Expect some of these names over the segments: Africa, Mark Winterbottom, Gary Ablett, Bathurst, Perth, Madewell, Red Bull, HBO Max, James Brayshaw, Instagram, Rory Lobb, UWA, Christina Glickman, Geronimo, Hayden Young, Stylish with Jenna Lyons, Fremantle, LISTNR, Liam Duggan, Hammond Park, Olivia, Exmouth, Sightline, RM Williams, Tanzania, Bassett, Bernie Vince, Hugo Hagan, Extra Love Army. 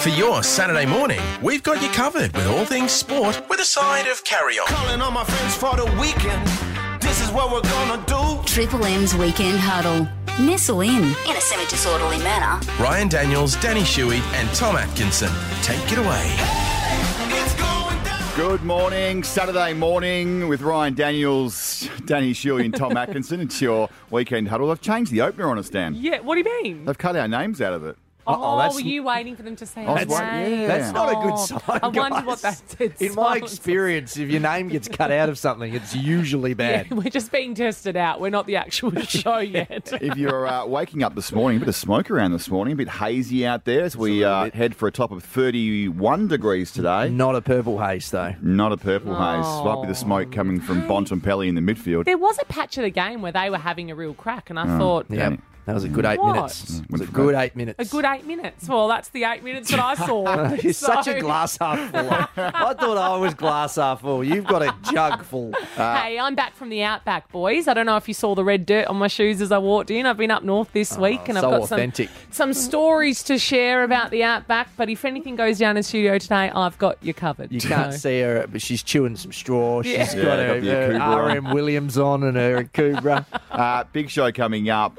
For your Saturday morning, we've got you covered with all things sport with a side of carry-on. Calling on my friends for the weekend. This is what we're gonna do. Triple M's Weekend Huddle. Nestle in a semi-disorderly manner. Ryan Daniels, Danny Shuey and Tom Atkinson. Take it away. Hey, it's going down. Good morning, Saturday morning with Ryan Daniels, Danny Shuey and Tom Atkinson. It's your Weekend Huddle. They've changed the opener on us, Dan. Yeah, what do you mean? They've cut our names out of it. Oh, were you waiting for them to say that? Yeah. That's not a good sign, guys. I wondered what that said. In my experience, if your name gets cut out of something, it's usually bad. Yeah, we're just being tested out. We're not the actual show yet. If you're waking up this morning, a bit of smoke around this morning, a bit hazy out there as we head for a top of 31 degrees today. Not a purple haze, though. Not a purple haze. Might be the smoke coming from Bontempelli in the midfield. There was a patch of the game where they were having a real crack, and I thought... Yeah. That was a good 8 minutes. It was a good 8 minutes. A good 8 minutes. Well, that's the 8 minutes that I saw. You're such a glass half full. I thought I was glass half full. You've got a jug full. Hey, I'm back from the Outback, boys. I don't know if you saw the red dirt on my shoes as I walked in. I've been up north this week and I've got some stories to share about the Outback. But if anything goes down in studio today, I've got you covered. You can't see her, but she's chewing some straw. Yeah. She's got her RM Williams on and her Kubra. Big show coming up.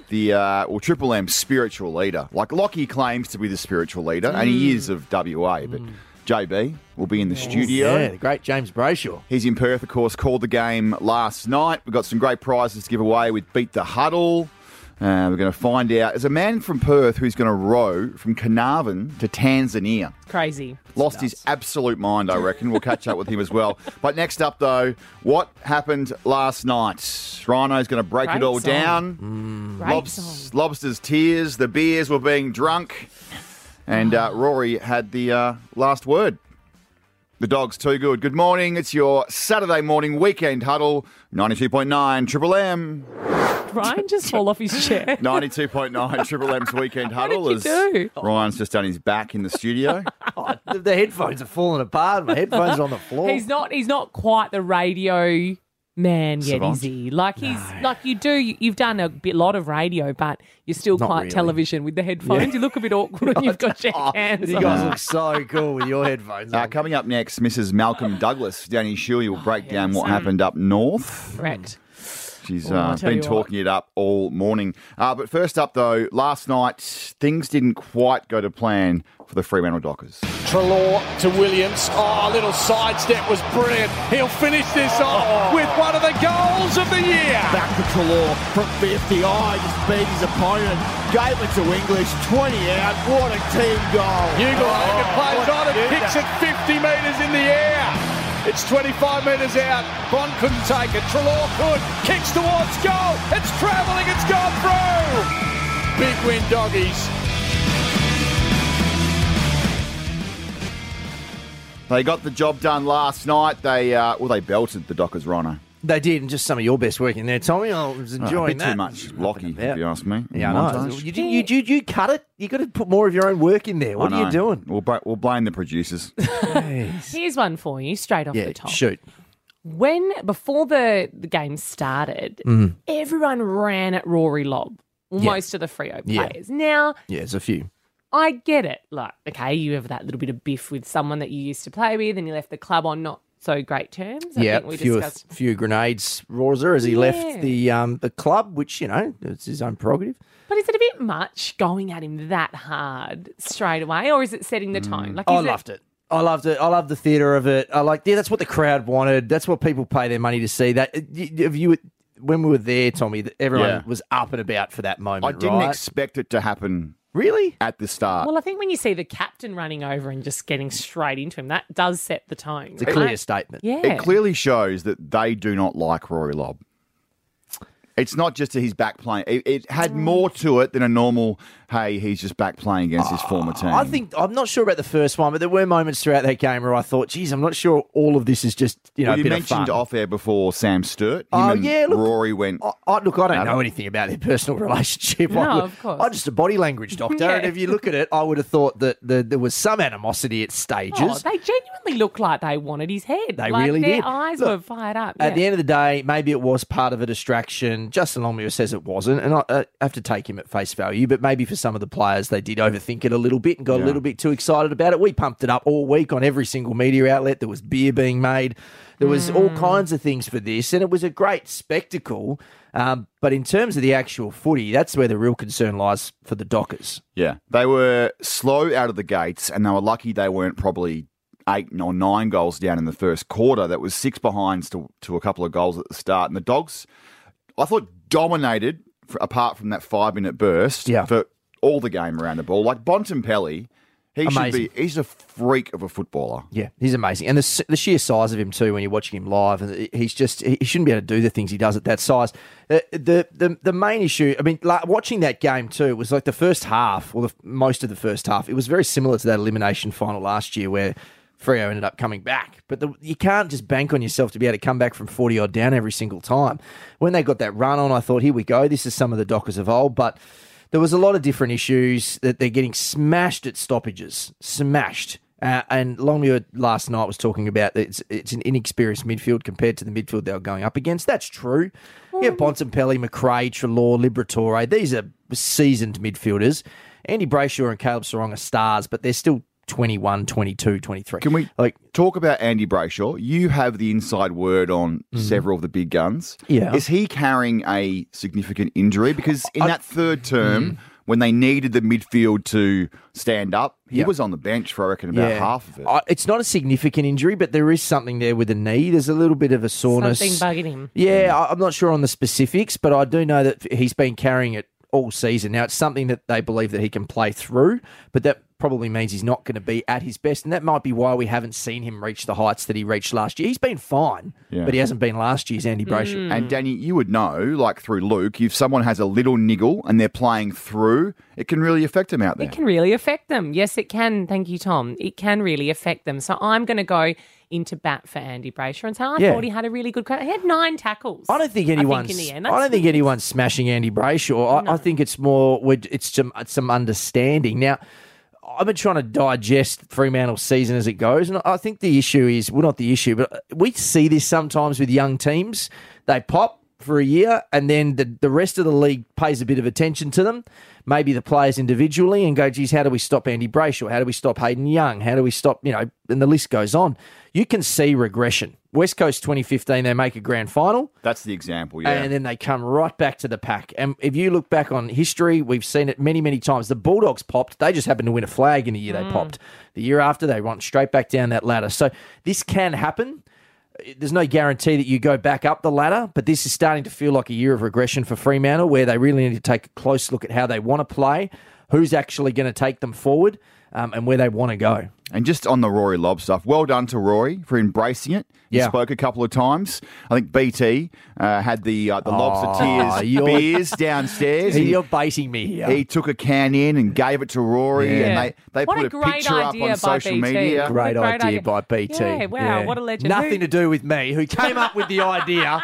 Well, Triple M spiritual leader. Like, Lockie claims to be the spiritual leader, and he is of WA, but JB will be in the studio. Yeah, the great James Brayshaw. He's in Perth, of course, called the game last night. We've got some great prizes to give away with Beat the Huddle. We're going to find out. There's a man from Perth who's going to row from Carnarvon to Tanzania. Crazy. Lost his absolute mind, I reckon. We'll catch up with him as well. But next up, though, what happened last night? Rhino's going to break it all down. Lobster's tears. The beers were being drunk. And Rory had the last word. The dog's too good. Good morning. It's your Saturday morning Weekend Huddle. 92.9 Triple M. Ryan just fall off his chair. 92.9 Triple M's Weekend Huddle. What did you do? Ryan's just done his back in the studio. The headphones are falling apart. My headphones are on the floor. He's not quite the radio man yet, is he? Like you've done a lot of radio, but you're still television with the headphones. Yeah. You look a bit awkward when you've got your hands. You guys look so cool with your headphones on. Coming up next, Mrs. Malcolm Douglas, Danny Shuey will break down what happened up north. Correct. She's been talking it up all morning. But first up, though, last night, things didn't quite go to plan for the Fremantle Dockers. Treloar to Williams. Oh, a little sidestep was brilliant. He'll finish this off with one of the goals of the year. Back to Treloar from 50. Oh, he just beat his opponent. Gave it to English. 20 out. What a team goal. Hugo Hagan plays on and kicks it 50 metres in the air. It's 25 metres out. Bond couldn't take it. Treloar could. Kicks towards goal. It's travelling. It's gone through. Big win, doggies. They got the job done last night. They belted the Dockers, Rhino. They did, and just some of your best work in there, Tommy. I was enjoying that. A bit too much Lockie, if you ask me. Yeah, I know. You cut it. You've got to put more of your own work in there. What are you doing? We'll blame the producers. Here's one for you, straight off the top. Shoot. Before the game started, everyone ran at Rory Lobb, most of the Freo players. Yeah. Now, there's a few. I get it. Like, okay, you have that little bit of biff with someone that you used to play with and you left the club on not so great terms. Yeah, a few grenades, Roser, as he left the club, which, you know, it's his own prerogative. But is it a bit much going at him that hard straight away, or is it setting the tone? Like, I loved it. I loved the theatre of it. That's what the crowd wanted. That's what people pay their money to see. That if you... When we were there, Tommy, everyone was up and about for that moment, I didn't expect it to happen. Really? At the start. Well, I think when you see the captain running over and just getting straight into him, that does set the tone. It's a clear statement. Yeah. It clearly shows that they do not like Rory Lobb. It's not just his back playing. It had more to it than a normal, hey, he's just back playing against his former team. I'm not sure about the first one, but there were moments throughout that game where I thought, geez, I'm not sure all of this is just, a bit of fun. You mentioned off-air before Sam Sturt. Rory went... I don't know anything about their personal relationship. No, of course. I'm just a body language doctor, and if you look at it, I would have thought that there was some animosity at stages. Oh, they genuinely looked like they wanted his head. They really did. Their eyes were fired up. At the end of the day, maybe it was part of a distraction. Justin Longmuir says it wasn't, and I have to take him at face value, but maybe for some of the players, they did overthink it a little bit and got a little bit too excited about it. We pumped it up all week on every single media outlet. There was beer being made. There was all kinds of things for this, and it was a great spectacle. But in terms of the actual footy, that's where the real concern lies for the Dockers. Yeah, they were slow out of the gates, and they were lucky they weren't probably 8 or 9 goals down in the first quarter. That was 6 behinds to a couple of goals at the start. And the Dogs, I thought, dominated, apart from that 5-minute burst, for all the game around the ball. Like Bontempelli, he's a freak of a footballer. Yeah, he's amazing. And the sheer size of him too, when you're watching him live, and he shouldn't be able to do the things he does at that size. The main issue, I mean, like, watching that game too, was like the first half, or most of the first half, it was very similar to that elimination final last year where Freo ended up coming back. But you can't just bank on yourself to be able to come back from 40-odd down every single time. When they got that run on, I thought, here we go. This is some of the Dockers of old. But there was a lot of different issues that they're getting smashed at stoppages. Smashed. And Longmuir last night was talking about it's an inexperienced midfield compared to the midfield they were going up against. That's true. Yeah, Bontempelli, McRae, Treloar, Liberatore. These are seasoned midfielders. Andy Brayshaw and Caleb Sarong are stars, but they're still 21, 22, 23. Can we talk about Andy Brayshaw? You have the inside word on several of the big guns. Yeah. Is he carrying a significant injury? Because in that third term, when they needed the midfield to stand up, he was on the bench for, I reckon, about half of it. It's not a significant injury, but there is something there with the knee. There's a little bit of a soreness. Something bugging him. Yeah, I'm not sure on the specifics, but I do know that he's been carrying it all season. Now, it's something that they believe that he can play through, but that probably means he's not going to be at his best, and that might be why we haven't seen him reach the heights that he reached last year. He's been fine, but he hasn't been last year's Andy Brayshaw. And Danny, you would know, like through Luke, if someone has a little niggle and they're playing through, it can really affect them out there. It can really affect them. Yes, it can. Thank you, Tom. It can really affect them. So I'm going to go into bat for Andy Brayshaw, and so I thought he had a really good cut. He had 9 tackles. I don't think anyone's smashing Andy Brayshaw. No. I think it's more it's some understanding now. I've been trying to digest Fremantle's season as it goes, and I think the issue is, well, not the issue, but we see this sometimes with young teams. They pop for a year, and then the rest of the league pays a bit of attention to them, maybe the players individually, and go, geez, how do we stop Andy Brayshaw? How do we stop Hayden Young? How do we stop, and the list goes on. You can see regression. West Coast 2015, they make a grand final. That's the example, yeah. And then they come right back to the pack. And if you look back on history, we've seen it many, many times. The Bulldogs popped. They just happened to win a flag in the year they popped. The year after, they went straight back down that ladder. So this can happen. There's no guarantee that you go back up the ladder, but this is starting to feel like a year of regression for Fremantle, where they really need to take a close look at how they want to play, who's actually going to take them forward, and where they want to go. And just on the Rory Lobb stuff, well done to Rory for embracing it. He spoke a couple of times. I think BT had the Lobs of Tears beers downstairs. You're baiting me here. He took a can in and gave it to Rory, and they put a picture up on social media. Great idea by BT. Yeah, wow, what a legend. Nothing to do with me, who came up with the idea.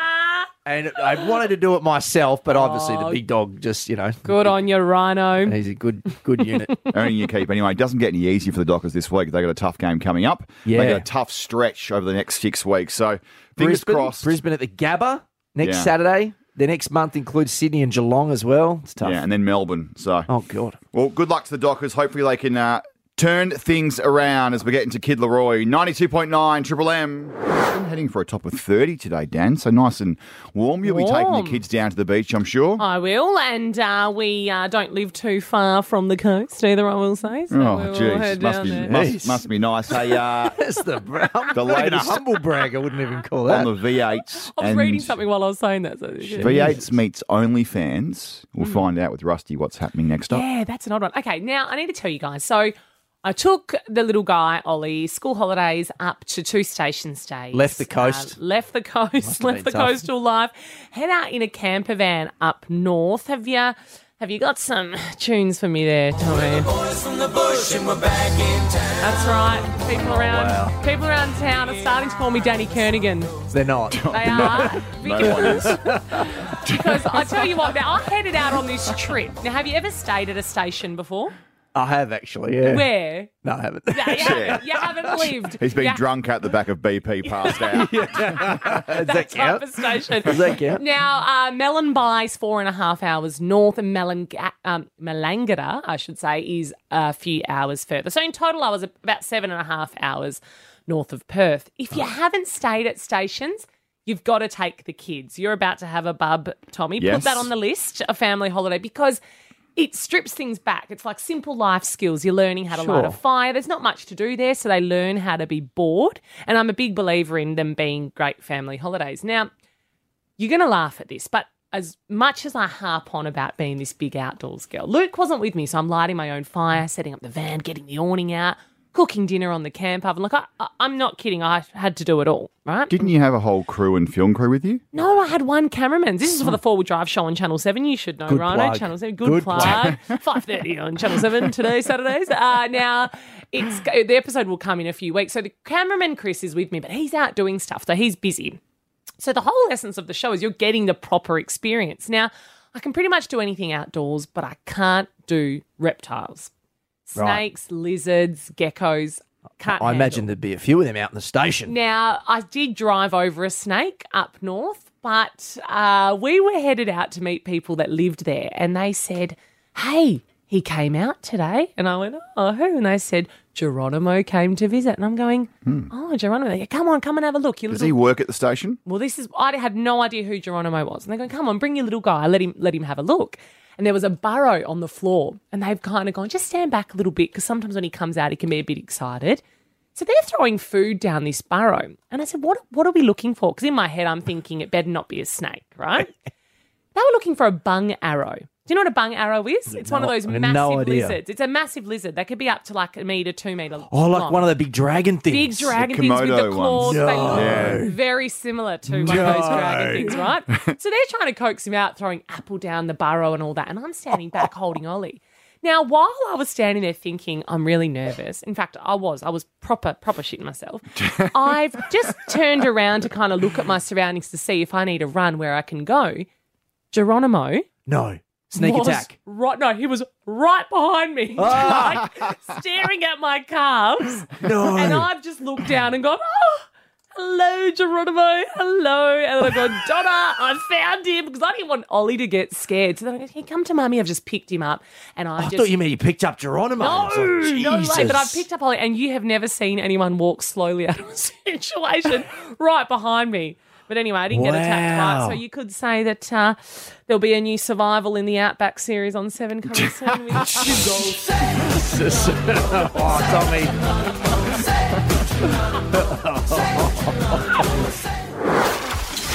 And I wanted to do it myself, but obviously the big dog just, Good on your Rhino. He's a good unit. Earning your keep. Anyway, it doesn't get any easier for the Dockers this week. They've got a tough game coming up. Yeah. They've got a tough stretch over the next 6 weeks. So, fingers crossed. Brisbane at the Gabba next Saturday. The next month includes Sydney and Geelong as well. It's tough. Yeah, and then Melbourne. So. Oh, God. Well, good luck to the Dockers. Hopefully they can turn things around as we get into Kid Leroy. 92.9 Triple M. I'm heading for a top of 30 today, Dan. So nice and warm. You'll be taking your kids down to the beach, I'm sure. I will. And we don't live too far from the coast either, I will say. So geez. Must be nice. Hey, that's the latest humble brag. I wouldn't even call that. On the V8s. I was reading something while I was saying that. So V8s meets OnlyFans. We'll find out with Rusty what's happening next up. Yeah, that's an odd one. Okay, now I need to tell you guys. So I took the little guy, Ollie, school holidays up to 2 station stays. Left the coastal life. Head out in a camper van up north. Have you got some tunes for me there, Tommy? We're the boys from the bush and we're back in town. That's right. People around town are starting to call me Danny Kernigan. They're not. They are. Because I tell you what, now I headed out on this trip. Now, have you ever stayed at a station before? I have actually, yeah. Where? No, I haven't. Yeah, you haven't lived. He's been drunk at the back of BP, passed out. That type of station. Does that count? Now, Mellenby is 4.5 hours north, and Melangara, I should say, is a few hours further. So in total, I was about 7.5 hours north of Perth. If you haven't stayed at stations, you've got to take the kids. You're about to have a bub, Tommy. Yes. Put that on the list, a family holiday, because it strips things back. It's like simple life skills. You're learning how to light a fire. There's not much to do there, so they learn how to be bored. And I'm a big believer in them being great family holidays. Now, you're going to laugh at this, but as much as I harp on about being this big outdoors girl, Luke wasn't with me, so I'm lighting my own fire, setting up the van, getting the awning out, cooking dinner on the camp oven. Look, I'm not kidding. I had to do it all, right? Didn't you have a whole crew and film crew with you? No, I had one cameraman. This is for the four-wheel drive show on Channel 7. You should know, Rhino. Channel 7. Good plug. 5:30 on Channel 7 today, Saturdays. Now, the episode will come in a few weeks. So the cameraman, Chris, is with me, but he's out doing stuff, so he's busy. So the whole essence of the show is you're getting the proper experience. Now, I can pretty much do anything outdoors, but I can't do reptiles. Snakes, lizards, geckos. I imagine there'd be a few of them out in the station. Now, I did drive over a snake up north, but we were headed out to meet people that lived there, and they said, hey, he came out today. And I went, oh, who? And they said, Geronimo came to visit. And I'm going, oh, Geronimo. They go, come and have a look. Does he work at the station? Well, I had no idea who Geronimo was. And they're going, come on, bring your little guy. Let him have a look. And there was a burrow on the floor, and they've kind of gone, just stand back a little bit, because sometimes when he comes out, he can be a bit excited. So they're throwing food down this burrow. And I said, what are we looking for? Because in my head, I'm thinking it better not be a snake, right? They were looking for a bung arrow. Do you know what a bung arrow is? It's one of those massive lizards. It's a massive lizard. They could be up to like 1 metre, 2 metre long. Oh, like one of the big dragon things. Big dragon things with the claws. No. They look very similar to one of those dragon things, right? So they're trying to coax him out, throwing apple down the burrow and all that, and I'm standing back holding Ollie. Now, while I was standing there thinking I'm really nervous, in fact, I was proper shitting myself, I've just turned around to kind of look at my surroundings to see if I need a run where I can go. Geronimo. No. Sneak attack. Right, no, he was right behind me, like, staring at my calves. No. And I've just looked down and gone, oh, hello, Geronimo, hello. And I've gone, Donna, I found him, because I didn't want Ollie to get scared. So then I go, hey, come to Mummy, I've just picked him up. And I thought you meant you picked up Geronimo. No, but I've picked up Ollie, and you have never seen anyone walk slowly out of a situation right behind me. But anyway, I didn't get attacked twice, so you could say that there'll be a new survival in the Outback series on 7 coming soon. With Jesus. Oh, Tommy.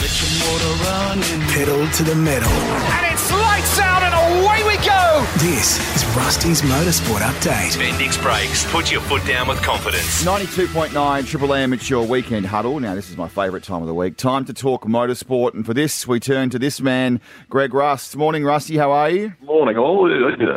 Let your motor run and pedal to the metal. And it's lights out and away we go. This is Rusty's Motorsport Update. Bendix Brakes, put your foot down with confidence. 92.9 Triple M, it's your weekend huddle. Now, this is my favourite time of the week. Time to talk motorsport. And for this, we turn to this man, Greg Rust. Morning, Rusty. How are you? Morning, all.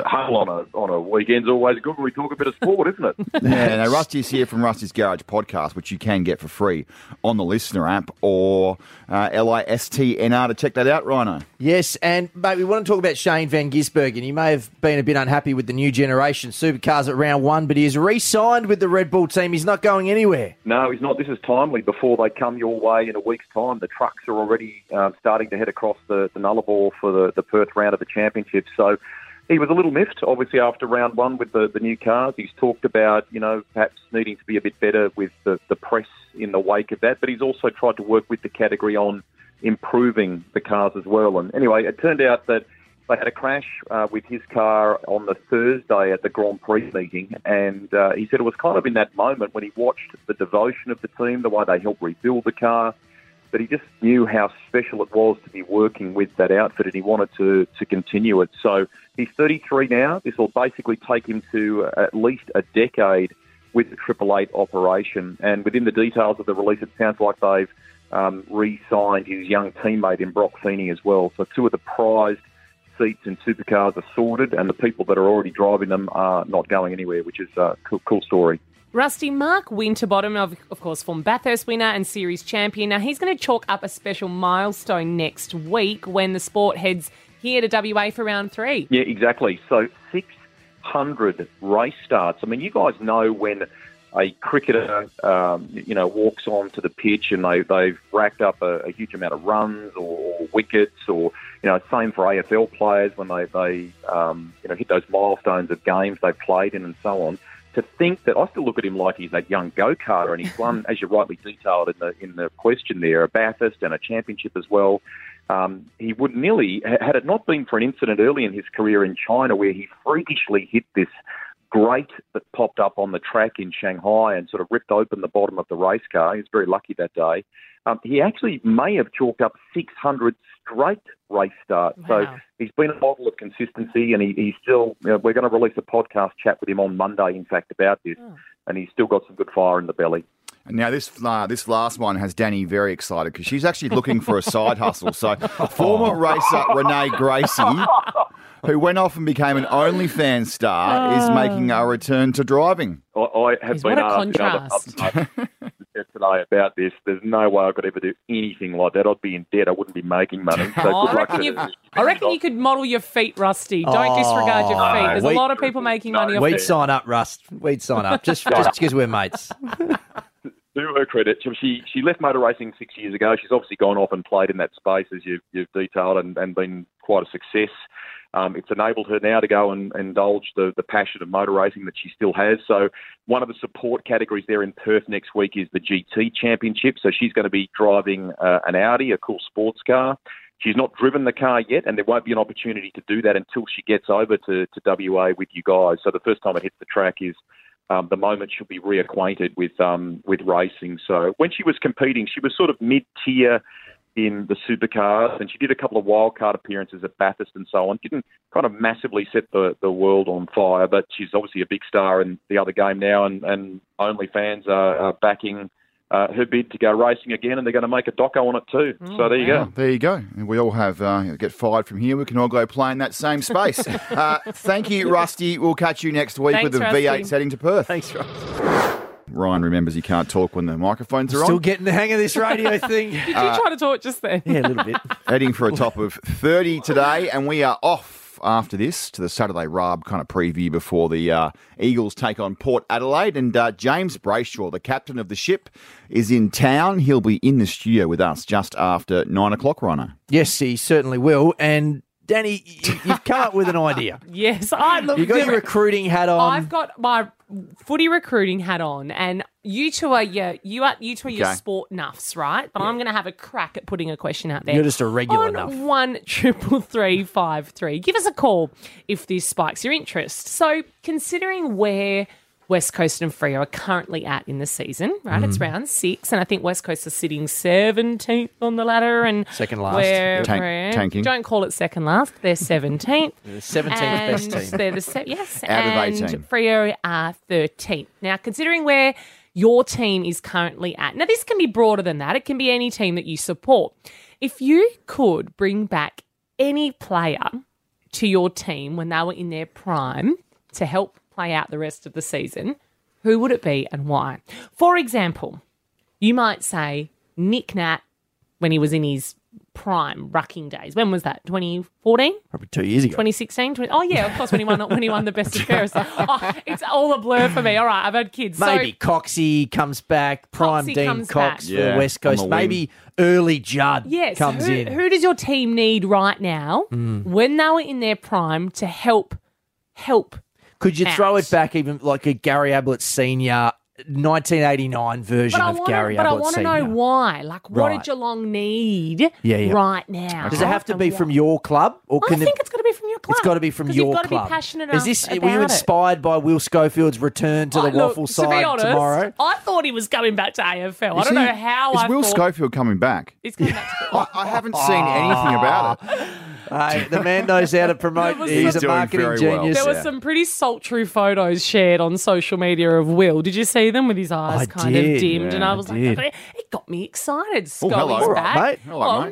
Huddle on a weekend's always good when we talk a bit of sport, isn't it? Yeah, now, Rusty's here from Rusty's Garage Podcast, which you can get for free on the Listener app or LISTNR to check that out, Rhino. Yes, and, mate, we want to talk about Shane van Gisbergen. He may have been a bit unhappy with the new generation supercars at round one, but he has re-signed with the Red Bull team. He's not going anywhere. No, he's not. This is timely. Before they come your way in a week's time, the trucks are already starting to head across the Nullarbor for the Perth round of the championship. So he was a little miffed, obviously, after round one with the new cars. He's talked about, perhaps needing to be a bit better with the press in the wake of that, but he's also tried to work with the category on improving the cars as well. And anyway, it turned out that they had a crash with his car on the Thursday at the Grand Prix meeting, and he said it was kind of in that moment when he watched the devotion of the team, the way they helped rebuild the car, but he just knew how special it was to be working with that outfit, and he wanted to continue it. So he's 33 now. This will basically take him to at least a decade with the 888 operation, and within the details of the release, it sounds like they've re-signed his young teammate in Brock Feeney as well. So two of the prized seats in supercars are sorted, and the people that are already driving them are not going anywhere, which is a cool story. Rusty, Mark Winterbottom, of course, former Bathurst winner and series champion. Now, he's going to chalk up a special milestone next week when the sport heads here to WA for round 3. Yeah, exactly. So six 100 race starts. I mean, you guys know when a cricketer, walks onto the pitch and they've racked up a huge amount of runs or wickets, or, same for AFL players when they hit those milestones of games they played in and so on. To think that I still look at him like he's that young go-karter, and he's won, as you rightly detailed in the question there, a Bathurst and a championship as well. He would nearly, had it not been for an incident early in his career in China where he freakishly hit this grate that popped up on the track in Shanghai and sort of ripped open the bottom of the race car. He was very lucky that day. He actually may have chalked up 600 straight race starts. Wow. So he's been a model of consistency, and he's still, we're going to release a podcast chat with him on Monday, in fact, about this. Oh. And he's still got some good fire in the belly. And now this last one has Danny very excited because she's actually looking for a side hustle. So former racer Renee Gracie, who went off and became an OnlyFans star, is making a return to driving. I have been asked today about this. There's no way I could ever do anything like that. I'd be in debt. I wouldn't be making money. So I reckon you could model your feet, Rusty. Don't disregard your feet. There's a lot of people making money off it. We'd sign up, Rust. We'd sign up. Just because we're mates. To her credit, she left motor racing 6 years ago. She's obviously gone off and played in that space, as you've detailed, and been quite a success. It's enabled her now to go and indulge the passion of motor racing that she still has. So one of the support categories there in Perth next week is the GT Championship. So she's going to be driving an Audi, a cool sports car. She's not driven the car yet, and there won't be an opportunity to do that until she gets over to WA with you guys. So the first time it hits the track is... the moment she'll be reacquainted with racing. So when she was competing, she was sort of mid-tier in the supercars, and she did a couple of wildcard appearances at Bathurst and so on. Didn't kind of massively set the world on fire, but she's obviously a big star in the other game now, and OnlyFans are backing her bid to go racing again, and they're going to make a doco on it too. So there you go. There you go. And we all have get fired from here. We can all go play in that same space. Thank you, Rusty. We'll catch you next week with the V8s heading to Perth. Thanks, Rusty. Ryan remembers he can't talk when the microphones are on. Still getting the hang of this radio thing. Did you try to talk just then? Yeah, a little bit. Heading for a top of 30 today, and we are off after this to the Saturday Raab kind of preview before the Eagles take on Port Adelaide. And James Brayshaw, the captain of the ship, is in town. He'll be in the studio with us just after 9 o'clock, Rhino. Yes, he certainly will. And Danny, you've come up with an idea. Yes, I look. You've got your recruiting hat on. I've got my footy recruiting hat on, and you two are your sport nuffs, right? But I'm going to have a crack at putting a question out there. You're just a regular nuff. 133353. Give us a call if this spikes your interest. So, considering where West Coast and Freo are currently at in the season, right? It's round 6, and I think West Coast are sitting 17th on the ladder, and second last. Tanking. Don't call it second last. They're 17th. They're the 17th best team. They're yes, out of 18. Freo are 13th. Now, considering where your team is currently at, now this can be broader than that. It can be any team that you support. If you could bring back any player to your team when they were in their prime to help play out the rest of the season, who would it be and why? For example, you might say Nick Nat when he was in his prime rucking days. When was that? 2014? Probably 2 years ago. 2016? Oh, yeah, of course, when he won the best of fairest. Oh, it's all a blur for me. All right, I've had kids. Maybe Coxie comes back, prime Coxie Dean Cox for West Coast. Maybe early Judd comes in. Who does your team need right now when they were in their prime to help? Could you throw it back even like a Gary Ablett Senior, 1989 version of Gary Ablett Senior? But I want to know why. Like, what did Geelong need right now? Does it have to be from your club? Or I think it's got to be from your club. It's got to be from your club. You've got to be passionate enough about it. Were you inspired by Will Schofield's return to the Waffle side tomorrow? I thought he was coming back to AFL. I don't know how I thought. Is Will Schofield coming back? He's coming back to AFL. I haven't seen anything about it. Hey, the man knows how to promote. He's a marketing genius. There were some pretty sultry photos shared on social media of Will. Did you see them with his eyes kind of dimmed? Yeah, and I was like, it got me excited. Scully's back. Right, mate. Hello, mate.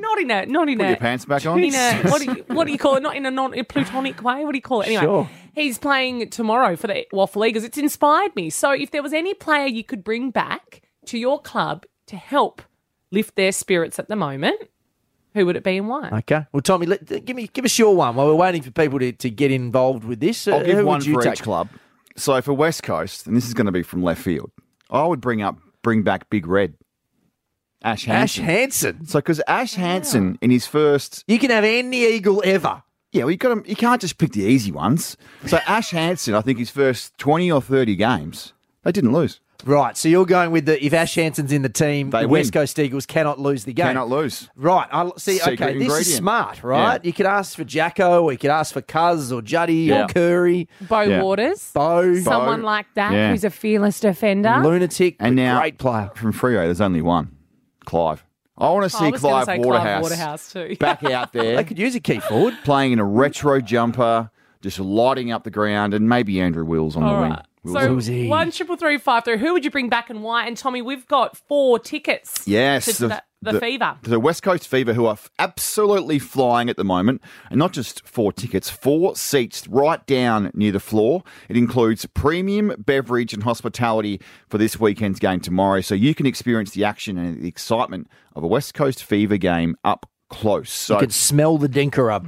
Not in a. Put your pants back on. What do you call it? Not in a non-platonic way. What do you call it? Anyway, sure. He's playing tomorrow for the Waffle League because it's inspired me. So if there was any player you could bring back to your club to help lift their spirits at the moment, Who would it be and why? Okay. Well, Tommy, give us your one while we're waiting for people to get involved with this. I'll give one for each club. So for West Coast, and this is going to be from left field, I would bring back Big Red. Ash Hanson. Ash Hanson. So because Ash Hanson in his first... You can have any eagle ever. Yeah, well, you can't just pick the easy ones. So Ash Hanson, I think his first 20 or 30 games, they didn't lose. Right, so you're going with if Ash Hanson's in the team, the West Coast Eagles cannot lose the game. Cannot lose. Right, this is smart, right? Yeah. You could ask for Jacko, or you could ask for Cuz or Juddy or Curry. Waters. Someone like that who's a fearless defender. Lunatic, and now, great player. From Freo, there's only one, Clive. I want to see Clive Waterhouse too. Back out there. They could use a key forward. Playing in a retro jumper, just lighting up the ground, and maybe Andrew Wills on the wing. So 133353. Who would you bring back and why? And Tommy, we've got 4 tickets. Yes, to the Fever. The West Coast Fever, who are absolutely flying at the moment, and not just 4 tickets, 4 seats right down near the floor. It includes premium beverage and hospitality for this weekend's game tomorrow, so you can experience the action and the excitement of a West Coast Fever game up close. So you can smell the dinker up.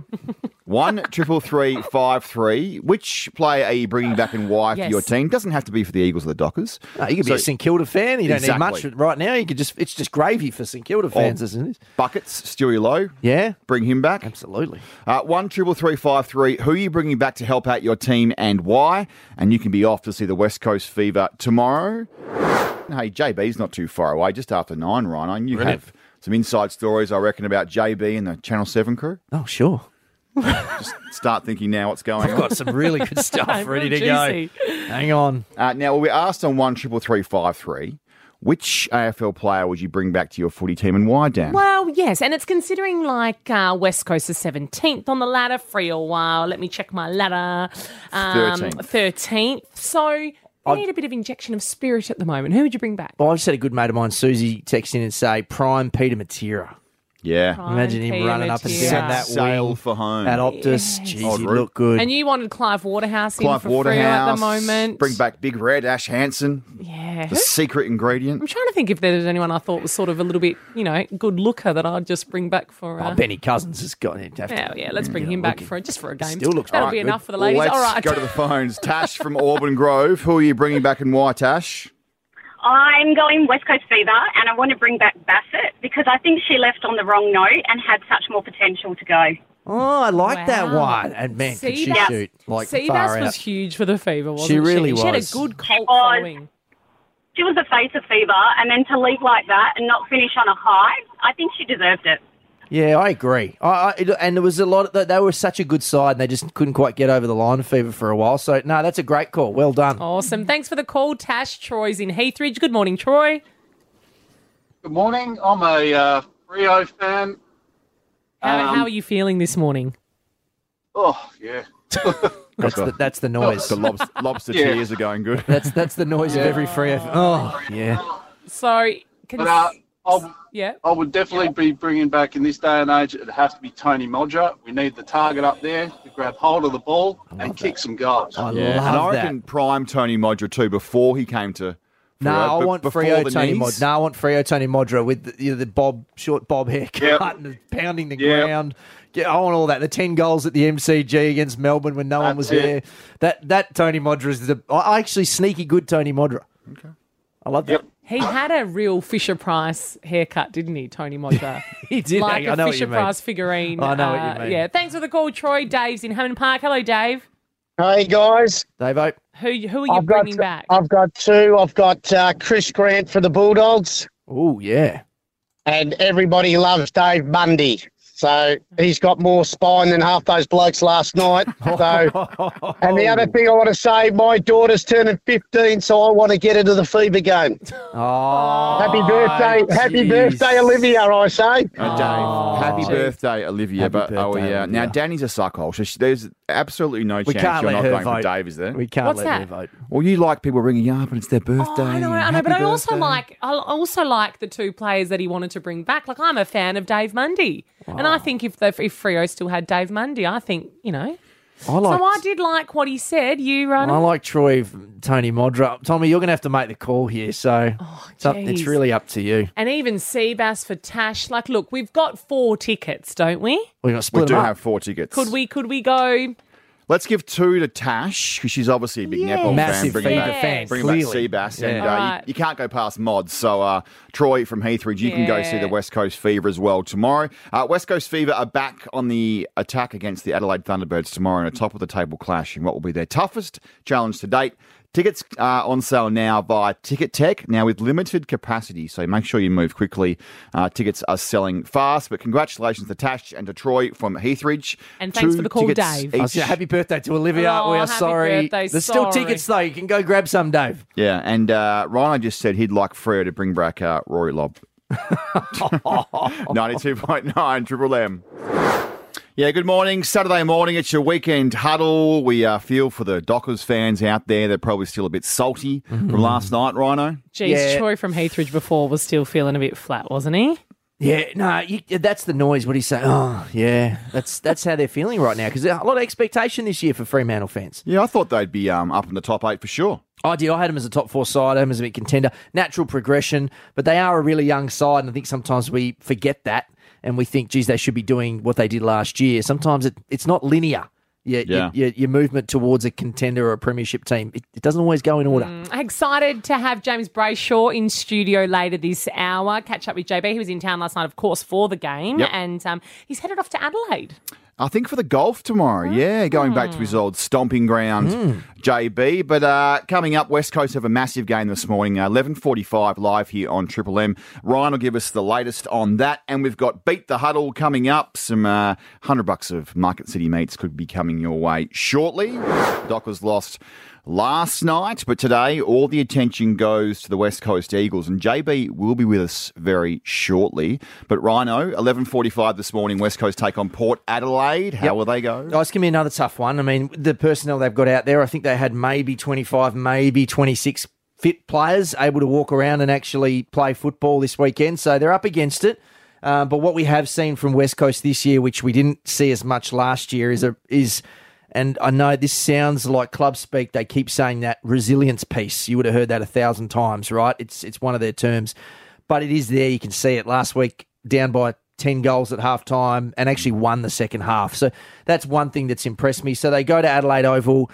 133353. Which player are you bringing back and why for your team? Doesn't have to be for the Eagles or the Dockers. No, you could be a St Kilda fan. You don't need much right now. You could just—it's just gravy for St Kilda fans, isn't it? Buckets, Stewie Lowe. Yeah, bring him back. Absolutely. 133353. Who are you bringing back to help out your team and why? And you can be off to see the West Coast Fever tomorrow. Hey, JB's not too far away. Just after 9, Ryan. You have some inside stories, I reckon, about JB and the Channel 7 crew. Oh, sure. Just start thinking now what's going on. I've got some really good stuff ready to go. Hang on. Now, we asked on 133353, which AFL player would you bring back to your footy team and why, Dan? Well, yes, and it's considering West Coast is 17th on the ladder, Freo. Let me check my ladder. 13th. So... I need a bit of injection of spirit at the moment. Who would you bring back? Well, I just had a good mate of mine, Susie, text in and say, prime Peter Matera. Yeah. Imagine him running up and down that sail for home. At Optus. Jeez, he'd look good. And you wanted Clive Waterhouse in for free at the moment. Bring back Big Red, Ash Hanson. Yeah. The secret ingredient. I'm trying to think if there was anyone I thought was sort of a little bit, good looker that I'd just bring back for... Benny Cousins has got him. Let's bring him back for a game. Still looks that'll be enough for the ladies. Let's go to the phones. Tash from Auburn Grove. Who are you bringing back and why, Tash? I'm going West Coast Fever, and I want to bring back Bassett because I think she left on the wrong note and had such more potential to go. Oh, I like that one. And man, could she shoot like far out. Seabass was huge for the Fever, wasn't she? She really was. She had a good cult following. She was the face of Fever, and then to leave like that and not finish on a high, I think she deserved it. Yeah, I agree. And there was a lot of... They were such a good side and they just couldn't quite get over the line of Fever for a while. So, no, that's a great call. Well done. Awesome. Thanks for the call, Tash. Troy's in Heathridge. Good morning, Troy. Good morning. I'm a Freo fan. How are you feeling this morning? Oh, yeah. that's the noise. The lobster tears are going good. That's the noise of every Freo fan. Oh, yeah. So, I would definitely be bringing back in this day and age, it'd have to be Tony Modra. We need the target up there to grab hold of the ball and kick some goals. I love that. I reckon prime Tony Modra too before he came to... I want Freo Tony Modra with the short bob haircut and pounding the ground. Yeah, I want all that. The 10 goals at the MCG against Melbourne when no one was there. That Tony Modra is actually sneaky good Tony Modra. Okay. I love that. Yep. He had a real Fisher-Price haircut, didn't he, Tony Modra? He did. Like a Fisher-Price figurine. I know what you mean. Yeah. Thanks for the call, Troy. Dave's in Hammond Park. Hello, Dave. Hey, guys. Dave-o. Who are you bringing back? I've got 2. I've got Chris Grant for the Bulldogs. Oh, yeah. And everybody loves Dave Mundy. So he's got more spine than half those blokes last night. So, and the other thing I want to say, my daughter's turning 15, so I want to get her to the Fever game. Oh, happy birthday, geez. Happy birthday, Olivia! I say, birthday, Olivia. Happy birthday, Olivia. Now Danny's a suckhole, so there's absolutely no chance you're not going for Dave, is there? We can't her vote. Well, you like people ringing up and it's their birthday. Oh, I know, but I also like the 2 players that he wanted to bring back. Like I'm a fan of Dave Mundy. And I think if Freo still had Dave Mundy, I think, I did like what he said. You run. I like Troy, Tony Modra. Tommy, you're going to have to make the call here. So it's really up to you. And even Seabass for Tash. Like, look, we've got 4 tickets, don't we? We do have 4 tickets. Could we go? Let's give 2 to Tash because she's obviously a big netball fan. Bringing back Seabass. And right. you can't go past Mods. So Troy from Heathridge, you can go see the West Coast Fever as well tomorrow. West Coast Fever are back on the attack against the Adelaide Thunderbirds tomorrow in a top-of-the-table clash in what will be their toughest challenge to date. Tickets are on sale now via Ticket Tech, now with limited capacity, so make sure you move quickly. Tickets are selling fast, but congratulations to Tash and to Troy from Heathridge. And thanks for the call, Dave. Happy birthday to Olivia. We are sorry. There's still tickets, though. You can go grab some, Dave. Yeah, and Ryan just said he'd like Freo to bring back Rory Lobb. 92.9 Triple M. Yeah, good morning. Saturday morning, it's your weekend huddle. We feel for the Dockers fans out there. They're probably still a bit salty from last night, Rhino. Jeez, yeah. Troy from Heathridge before was still feeling a bit flat, wasn't he? Yeah, no, that's the noise. What do you say? Oh, yeah, that's how they're feeling right now because a lot of expectation this year for Fremantle fans. Yeah, I thought they'd be up in the top 8 for sure. I did. I had them as a top 4 side. I had them as a big contender. Natural progression, but they are a really young side, and I think sometimes we forget that. And we think, geez, they should be doing what they did last year. Sometimes it's not linear. Your movement towards a contender or a premiership team, it doesn't always go in order. Excited to have James Brayshaw in studio later this hour. Catch up with JB. He was in town last night, of course, for the game. Yep. And he's headed off to Adelaide. I think for the golf tomorrow, going back to his old stomping ground, JB. But coming up, West Coast have a massive game this morning, 11:45 live here on Triple M. Ryan will give us the latest on that, and we've got Beat the Huddle coming up. Some $100 of Market City Meats could be coming your way shortly. Dockers lost last night, but today all the attention goes to the West Coast Eagles, and JB will be with us very shortly. But Rhino, 11:45 this morning, West Coast take on Port Adelaide. How will they go? Oh, it's going to be another tough one. I mean, the personnel they've got out there, I think they had maybe 25, maybe 26 fit players able to walk around and actually play football this weekend, so they're up against it. But what we have seen from West Coast this year, which we didn't see as much last year, is and I know this sounds like club speak. They keep saying that resilience piece. You would have heard that 1,000 times, right? It's one of their terms. But it is there. You can see it. Last week, down by 10 goals at halftime and actually won the second half. So that's one thing that's impressed me. So they go to Adelaide Oval.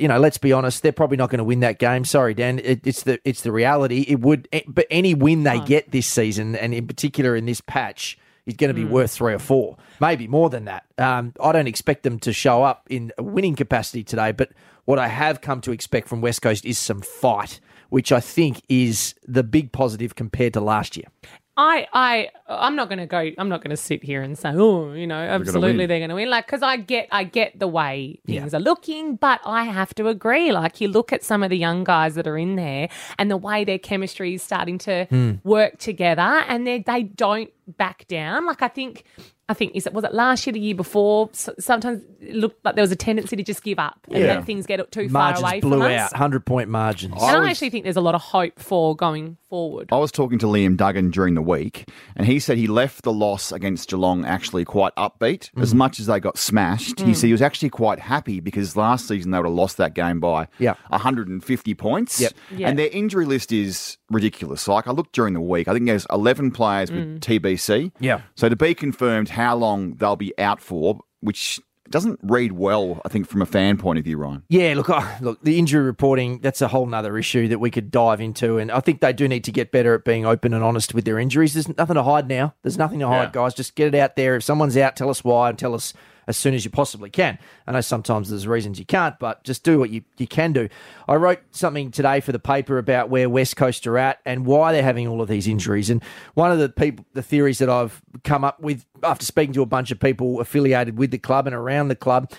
Let's be honest, they're probably not going to win that game. Sorry, Dan. It's the reality. But any win they get this season, and in particular in this patch, is going to be worth 3 or 4, maybe more than that. I don't expect them to show up in a winning capacity today, but what I have come to expect from West Coast is some fight, which I think is the big positive compared to last year. I'm not going to go. I'm not going to sit here and say, absolutely they're going to win. Like, because I get the way things are looking, but I have to agree. Like, you look at some of the young guys that are in there, and the way their chemistry is starting to work together, and they don't back down. Like, I think was it last year, the year before? So sometimes it looked like there was a tendency to just give up and let things get too far away from us. Margins blew out, 100-point margins. And I actually think there's a lot of hope for going forward. I was talking to Liam Duggan during the week, and he said he left the loss against Geelong actually quite upbeat. As much as they got smashed, he said he was actually quite happy because last season they would have lost that game by 150 points. Yep. Yep. And their injury list is ridiculous. Like, I looked during the week, I think there's 11 players with TBC. Yeah. So to be confirmed how long they'll be out for, which doesn't read well, I think, from a fan point of view, Ryan. Yeah, look, the injury reporting, that's a whole nother issue that we could dive into, and I think they do need to get better at being open and honest with their injuries. There's nothing to hide now. There's nothing to hide, guys. Just get it out there. If someone's out, tell us why and tell us as soon as you possibly can. I know sometimes there's reasons you can't, but just do what you can do. I wrote something today for the paper about where West Coast are at and why they're having all of these injuries. And one of the theories that I've come up with after speaking to a bunch of people affiliated with the club and around the club,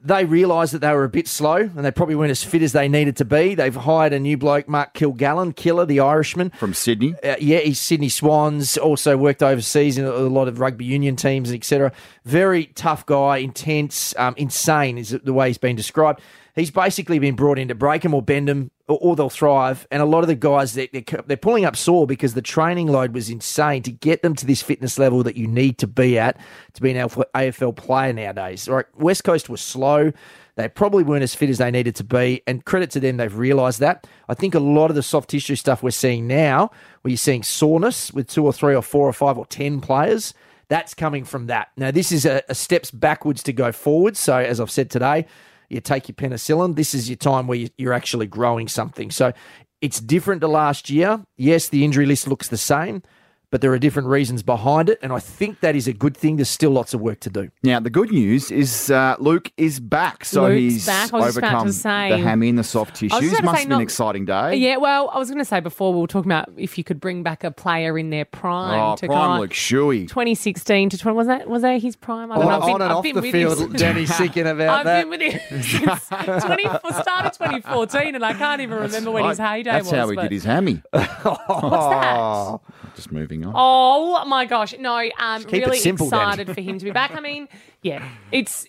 they realised that they were a bit slow and they probably weren't as fit as they needed to be. They've hired a new bloke, Mark Kilgallen, Killer, the Irishman. From Sydney. He's Sydney Swans, also worked overseas in a lot of rugby union teams, etc. Very tough guy, intense, insane is the way he's been described. He's basically been brought in to break them or bend them or they'll thrive. And a lot of the guys, they're pulling up sore because the training load was insane to get them to this fitness level that you need to be at to be an AFL player nowadays. All right, West Coast was slow. They probably weren't as fit as they needed to be, and credit to them, they've realised that. I think a lot of the soft tissue stuff we're seeing now, where you're seeing soreness with 2 or 3 or 4 or 5 or 10 players, that's coming from that. Now, this is a steps backwards to go forwards. So, as I've said today, you take your penicillin. This is your time where you're actually growing something. So, it's different to last year. Yes, the injury list looks the same, but there are different reasons behind it, and I think that is a good thing. There's still lots of work to do. Now, the good news is Luke is back, so he's overcome the hammy and the soft tissues. Must have been an exciting day. Yeah, well, I was going to say before we were talking about if you could bring back a player in their prime. Oh, prime Luke Shuey. 2016 to 20, was that his prime? I don't know. On and off the field, Danny's thinking about that. I've been with him since started 2014, and I can't even remember when his heyday was. That's how he did his hammy. What's that? Just moving. Oh my gosh! No, I'm really excited for him to be back. I mean, yeah, it's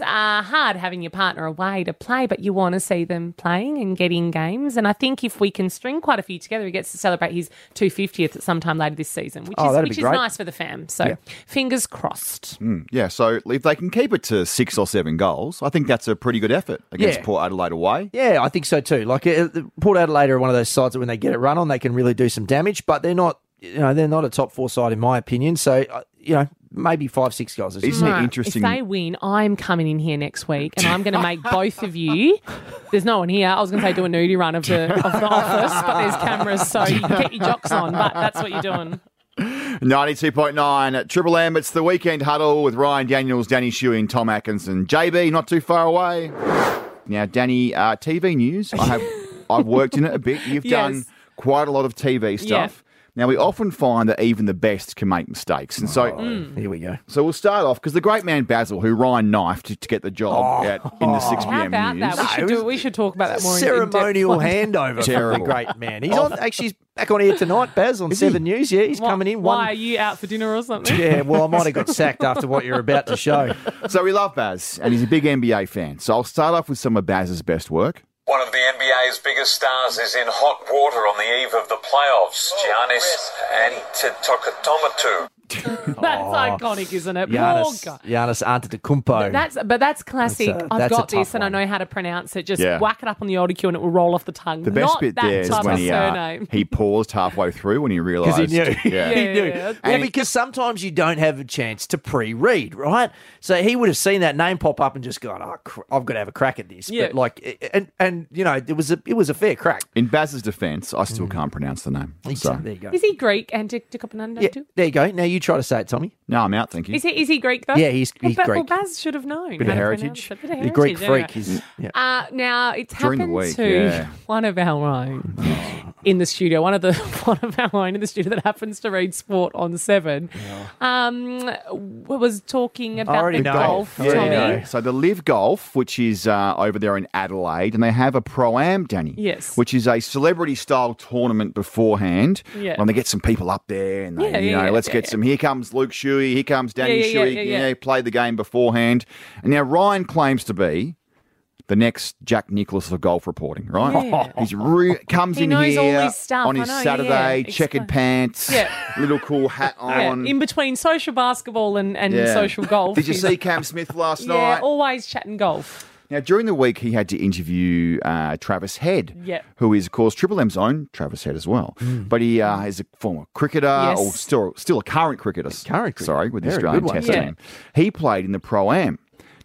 hard having your partner away to play, but you want to see them playing and getting games. And I think if we can string quite a few together, he gets to celebrate his 250th at some time later this season, which is nice for the fam. So fingers crossed. Yeah. So if they can keep it to 6 or 7 goals, I think that's a pretty good effort against Port Adelaide away. Yeah, I think so too. Like Port Adelaide are one of those sides that when they get it run on, they can really do some damage, but they're not. You know, they're not a top 4 side in my opinion. So, you know, maybe 5-6 goals. Isn't it interesting? If they win, I'm coming in here next week and I'm going to make both of you. There's no one here. I was going to say do a nudie run of the office, but there's cameras, so you can get your jocks on. But that's what you're doing. 92.9 at Triple M. It's the Weekend Huddle with Ryan Daniels, Danny Shuey, and Tom Atkinson. JB, not too far away. Now, Danny, TV news. I've worked in it a bit. You've done quite a lot of TV stuff. Yeah. Now, we often find that even the best can make mistakes. And so here we go. So we'll start off, because the great man Basil, who Ryan knifed to get the job in the 6 p.m. news. How about that? We should talk about that more in depth. Ceremonial handover for the great man. He's he's back on here tonight, Baz, on 7 News. Yeah, he's coming in. Why are you out for dinner or something? Yeah, well, I might have got sacked after what you're about to show. So we love Baz, and he's a big NBA fan. So I'll start off with some of Baz's best work. One of the NBA's biggest stars is in hot water on the eve of the playoffs. Giannis Antetokounmpo. That's iconic, isn't it? Giannis Antetokounmpo. That's classic. I've got this and I know how to pronounce it. Just whack it up on the old Q and it will roll off the tongue. The best bit there is when he paused halfway through when he realised. Because he knew. He knew. Because sometimes you don't have a chance to pre-read, right? So he would have seen that name pop up and just gone, I've got to have a crack at this. Yeah. But it was a fair crack. In Baz's defence, I still can't pronounce the name. So. There you go. Is he Greek? Antetokounmpo too? There you go. Now you try to say it, Tommy. No, I'm out, thank you. Is he Greek, though? Yeah, he's Greek. Well, Baz should have known. Bit of heritage. The Greek freak. Now, it's during happened week, to one of our own in the studio, one of our own in the studio that happens to read sport on 7, was talking about the golf, Tommy. Yeah. So the Live Golf, which is over there in Adelaide, and they have a Pro-Am, Danny, which is a celebrity-style tournament beforehand, and they get some people up there, and let's get some. Here comes Luke Shuey, here comes Danny Shuey. He played the game beforehand. And now Ryan claims to be the next Jack Nicklaus of golf reporting, right? Yeah. He comes in here on his Saturday, checkered pants, little cool hat on. In between social basketball and social golf. Did you see Cam Smith last night? Yeah, always chatting golf. Now, during the week, he had to interview Travis Head, who is, of course, Triple M's own Travis Head as well. Mm. But he is a former cricketer, or still a current cricketer. With the Australian Test team. He played in the Pro-Am.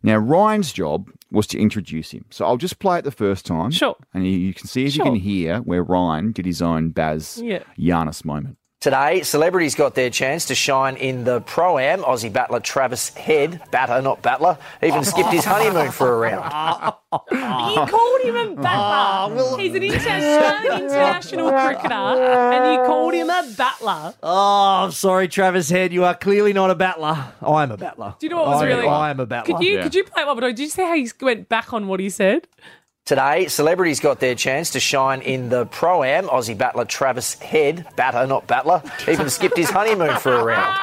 Now, Ryan's job was to introduce him. So I'll just play it the first time. Sure. And you can see, you can hear, where Ryan did his own Baz Giannis moment. Today, celebrities got their chance to shine in the Pro-Am. Aussie battler Travis Head, even skipped his honeymoon for a round. You called him a battler. He's an international cricketer, and you called him a battler. Oh, I'm sorry, Travis Head. You are clearly not a battler. I am a battler. Do you know what was really? I am a battler. Could you play it? Did you see how he went back on what he said? Today, celebrities got their chance to shine in the Pro-Am. Aussie battler Travis Head, even skipped his honeymoon for a round.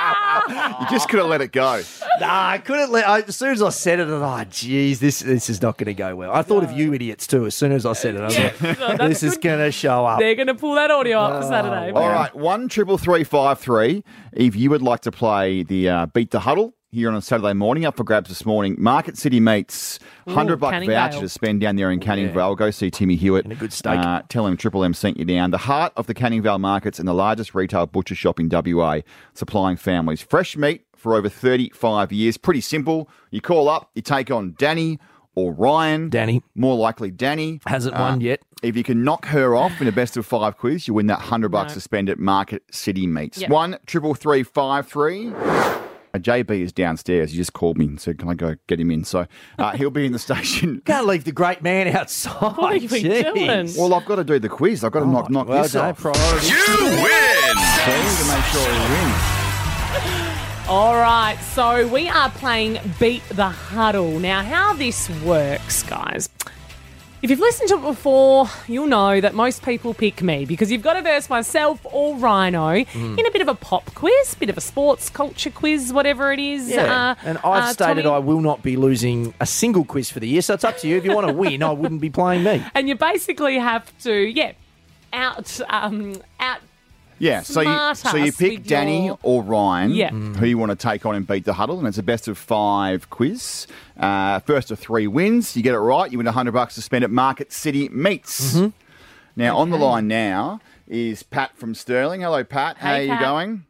You just couldn't let it go. Nah, I couldn't let it. As soon as I said it, this is not going to go well. I thought of you idiots too as soon as I said it. I was like, this is going to show up. They're going to pull that audio up for Saturday. All right, 133 353. If you would like to play the Beat the Huddle, here on a Saturday morning, up for grabs this morning. Market City Meats, $100 voucher to spend down there in Canningvale. Yeah. Go see Timmy Hewitt. And a good steak. Tell him Triple M sent you down. The heart of the Canningvale markets and the largest retail butcher shop in WA, supplying families fresh meat for over 35 years. Pretty simple. You call up, you take on Danny or Ryan. Danny. More likely Danny. Hasn't won yet. If you can knock her off in a best of five quiz, you win that $100 to spend at Market City Meats. Yep. 133 353. JB is downstairs. He just called me and said, can I go get him in? So he'll be in the station. Can't leave the great man outside. What are you doing? Well, I've got to do the quiz. I've got to knock this off. Priority. You win! So I need to make sure he wins. All right, so we are playing Beat the Huddle. Now, how this works, guys, if you've listened to it before, you'll know that most people pick me because you've got to verse myself or Rhino in a bit of a pop quiz, bit of a sports culture quiz, whatever it is. Yeah. And I've stated Tommy, I will not be losing a single quiz for the year, so it's up to you. If you want to win, I wouldn't be playing me. And you basically have to, so you pick Danny or Ryan, who you want to take on and Beat the Huddle, and it's a best of five quiz. First of three wins, you get it right, you win $100 to spend at Market City Meats. Mm-hmm. Now, on the line now is Pat from Stirling. Hello, Pat. How are you going?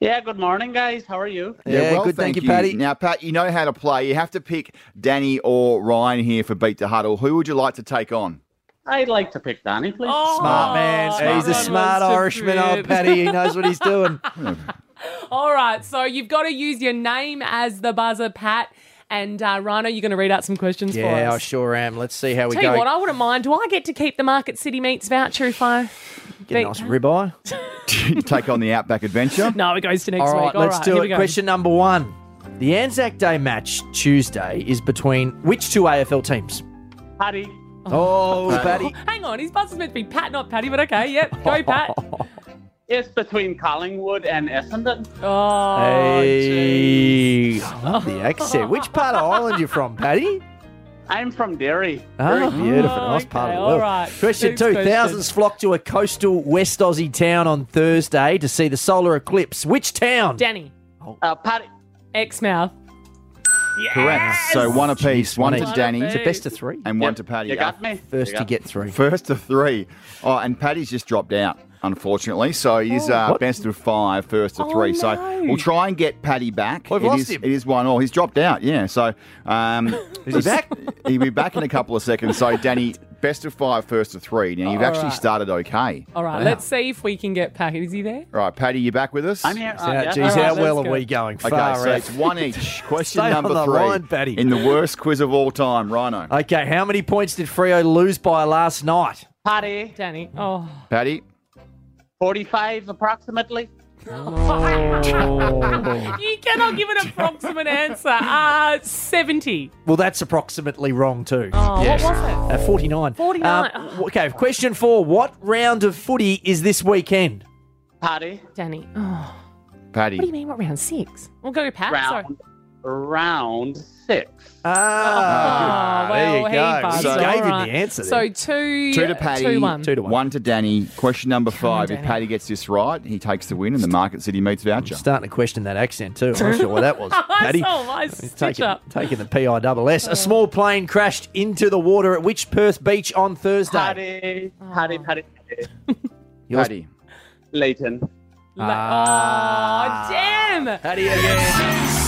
Yeah, good morning, guys. How are you? Yeah, well, good. Thank you, Patty. Now, Pat, you know how to play. You have to pick Danny or Ryan here for Beat the Huddle. Who would you like to take on? I'd like to pick Danny, please. Oh, smart man. He's a smart Irishman, old Paddy. He knows what he's doing. All right. So you've got to use your name as the buzzer, Pat. And, Rhino, you're going to read out some questions for us. Yeah, I sure am. Let's see how we go. Tell you what, I wouldn't mind. Do I get to keep the Market City Meats voucher if I get a nice ribeye? Take on the Outback Adventure? No, it goes to next week. All right, let's do it. Question number one. The Anzac Day match Tuesday is between which two AFL teams? Paddy. Oh, Patty. Hang on, his buzz is meant to be Pat, not Patty, but okay, yep. Go, Pat. It's between Collingwood and Essendon. Oh, jeez. Oh, the accent. Which part of Ireland are you from, Patty? I'm from Derry. Oh, beautiful. Nice part of the world. All right. Question two. Thousands flocked to a coastal West Aussie town on Thursday to see the solar eclipse. Which town? Danny. Patty. Exmouth. Yes! Correct. So one apiece, one to Danny. It's a best of three. And one to Paddy. You got me. First to get three. First to three. Oh, and Paddy's just dropped out, unfortunately. So he's best of five, first to three. No. So we'll try and get Paddy back. Oh, I've lost him. It is 1-1. He's dropped out, yeah. So is he back? He'll be back in a couple of seconds. So, Danny, best of five, first to three. Now, you've actually started okay. All right, let's see if we can get Paddy. Is he there? All right, Paddy, you back with us? I'm here. How well are we going? So it's one each. Question number three. Line, Paddy. In the worst quiz of all time, Rhino. Okay, how many points did Freo lose by last night? Paddy. Danny. Oh. Paddy. 45 approximately. Oh. You cannot give an approximate answer. 70. Well, that's approximately wrong too. Oh, yes. What was it? 49. 49. Okay, question four. What round of footy is this weekend? Paddy. Danny. Oh. Paddy. What do you mean, what round? 6? We'll go with Pat. Round 6. Ah, there you go. So gave him the answer. So two to Paddy, 2-1. 1 to Danny. Question number 5. If Paddy gets this right, he takes the win and the Market City Meats voucher. I'm starting to question that accent too. I'm not sure what that was. Paddy, taking the PISS. A small plane crashed into the water at which Perth beach on Thursday? Paddy. Leighton. Damn. Paddy again.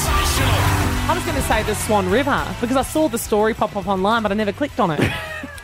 I was going to say the Swan River because I saw the story pop up online, but I never clicked on it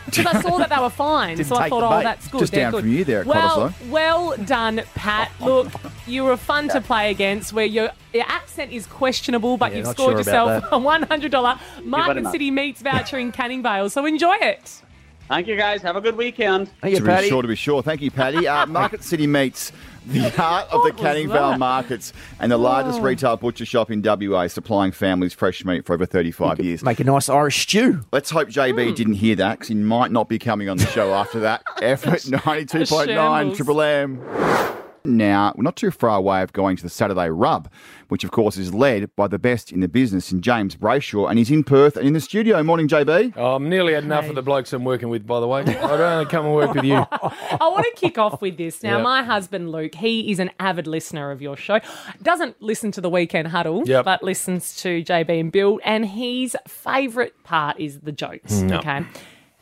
because I saw that they were fine. Didn't so I thought, that's good. Just down from you there, well done, Pat. Look, you were fun to play against where your accent is questionable, but you've scored yourself a $100 Market City Meats voucher in Canningvale. So enjoy it. Thank you, guys. Have a good weekend. Thank you, Paddy. To be sure. Thank you, Paddy. Market City Meats the heart of the Canningvale markets and the largest retail butcher shop in WA, supplying families fresh meat for over 35 years. Make a nice Irish stew. Let's hope JB didn't hear that, because he might not be coming on the show after that. Effort 92.9 Triple M. Now, we're not too far away of going to the Saturday Rub, which, of course, is led by the best in the business in James Brayshaw, and he's in Perth and in the studio. Morning, JB. Oh, I've nearly had enough of the blokes I'm working with, by the way. I'd only come and work with you. I want to kick off with this. Now, my husband, Luke, he is an avid listener of your show. Doesn't listen to The Weekend Huddle, but listens to JB and Bill, and his favourite part is the jokes, okay?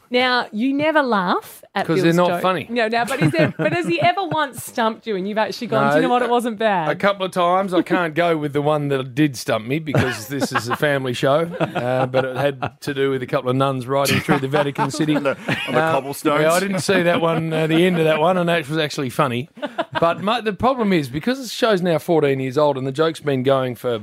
Now, you never laugh at Bill's jokes. Because they're not funny. No, no, but, but has he ever once stumped you and you've actually gone, do you know what, it wasn't bad? A couple of times. I can't go with the one that did stump me because this is a family show, but it had to do with a couple of nuns riding through the Vatican City. On the cobblestones. Yeah, I didn't see that one, the end of that one, and that was actually funny. But the problem is, because the show's now 14 years old and the joke's been going for,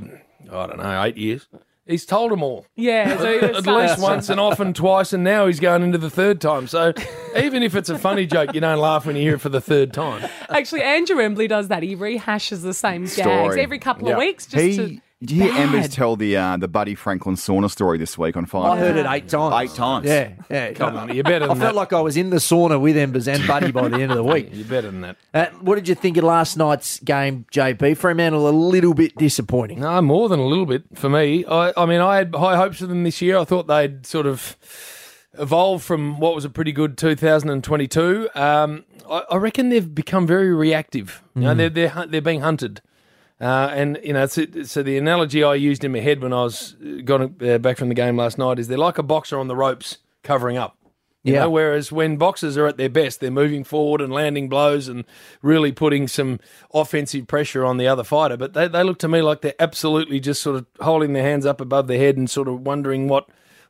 I don't know, 8 years. He's told them all. Yeah. So at least once and often twice, and now he's going into the third time. So even if it's a funny joke, you don't laugh when you hear it for the third time. Actually, Andrew Embley does that. He rehashes the same gags every couple of weeks. Did you hear Embers tell the Buddy Franklin sauna story this week on Five? I heard it 8 times. 8 times. Yeah. Come on, you're better than that. I felt like I was in the sauna with Embers and Buddy by the end of the week. You're better than that. What did you think of last night's game, JP? Fremantle, a little bit disappointing. No, more than a little bit for me. I mean, I had high hopes for them this year. I thought they'd sort of evolved from what was a pretty good 2022. I reckon they've become very reactive. You know, they're being hunted. And, you know, so the analogy I used in my head when I was back from the game last night is they're like a boxer on the ropes covering up. You know, whereas when boxers are at their best, they're moving forward and landing blows and really putting some offensive pressure on the other fighter. But they look to me like they're absolutely just sort of holding their hands up above their head and sort of wondering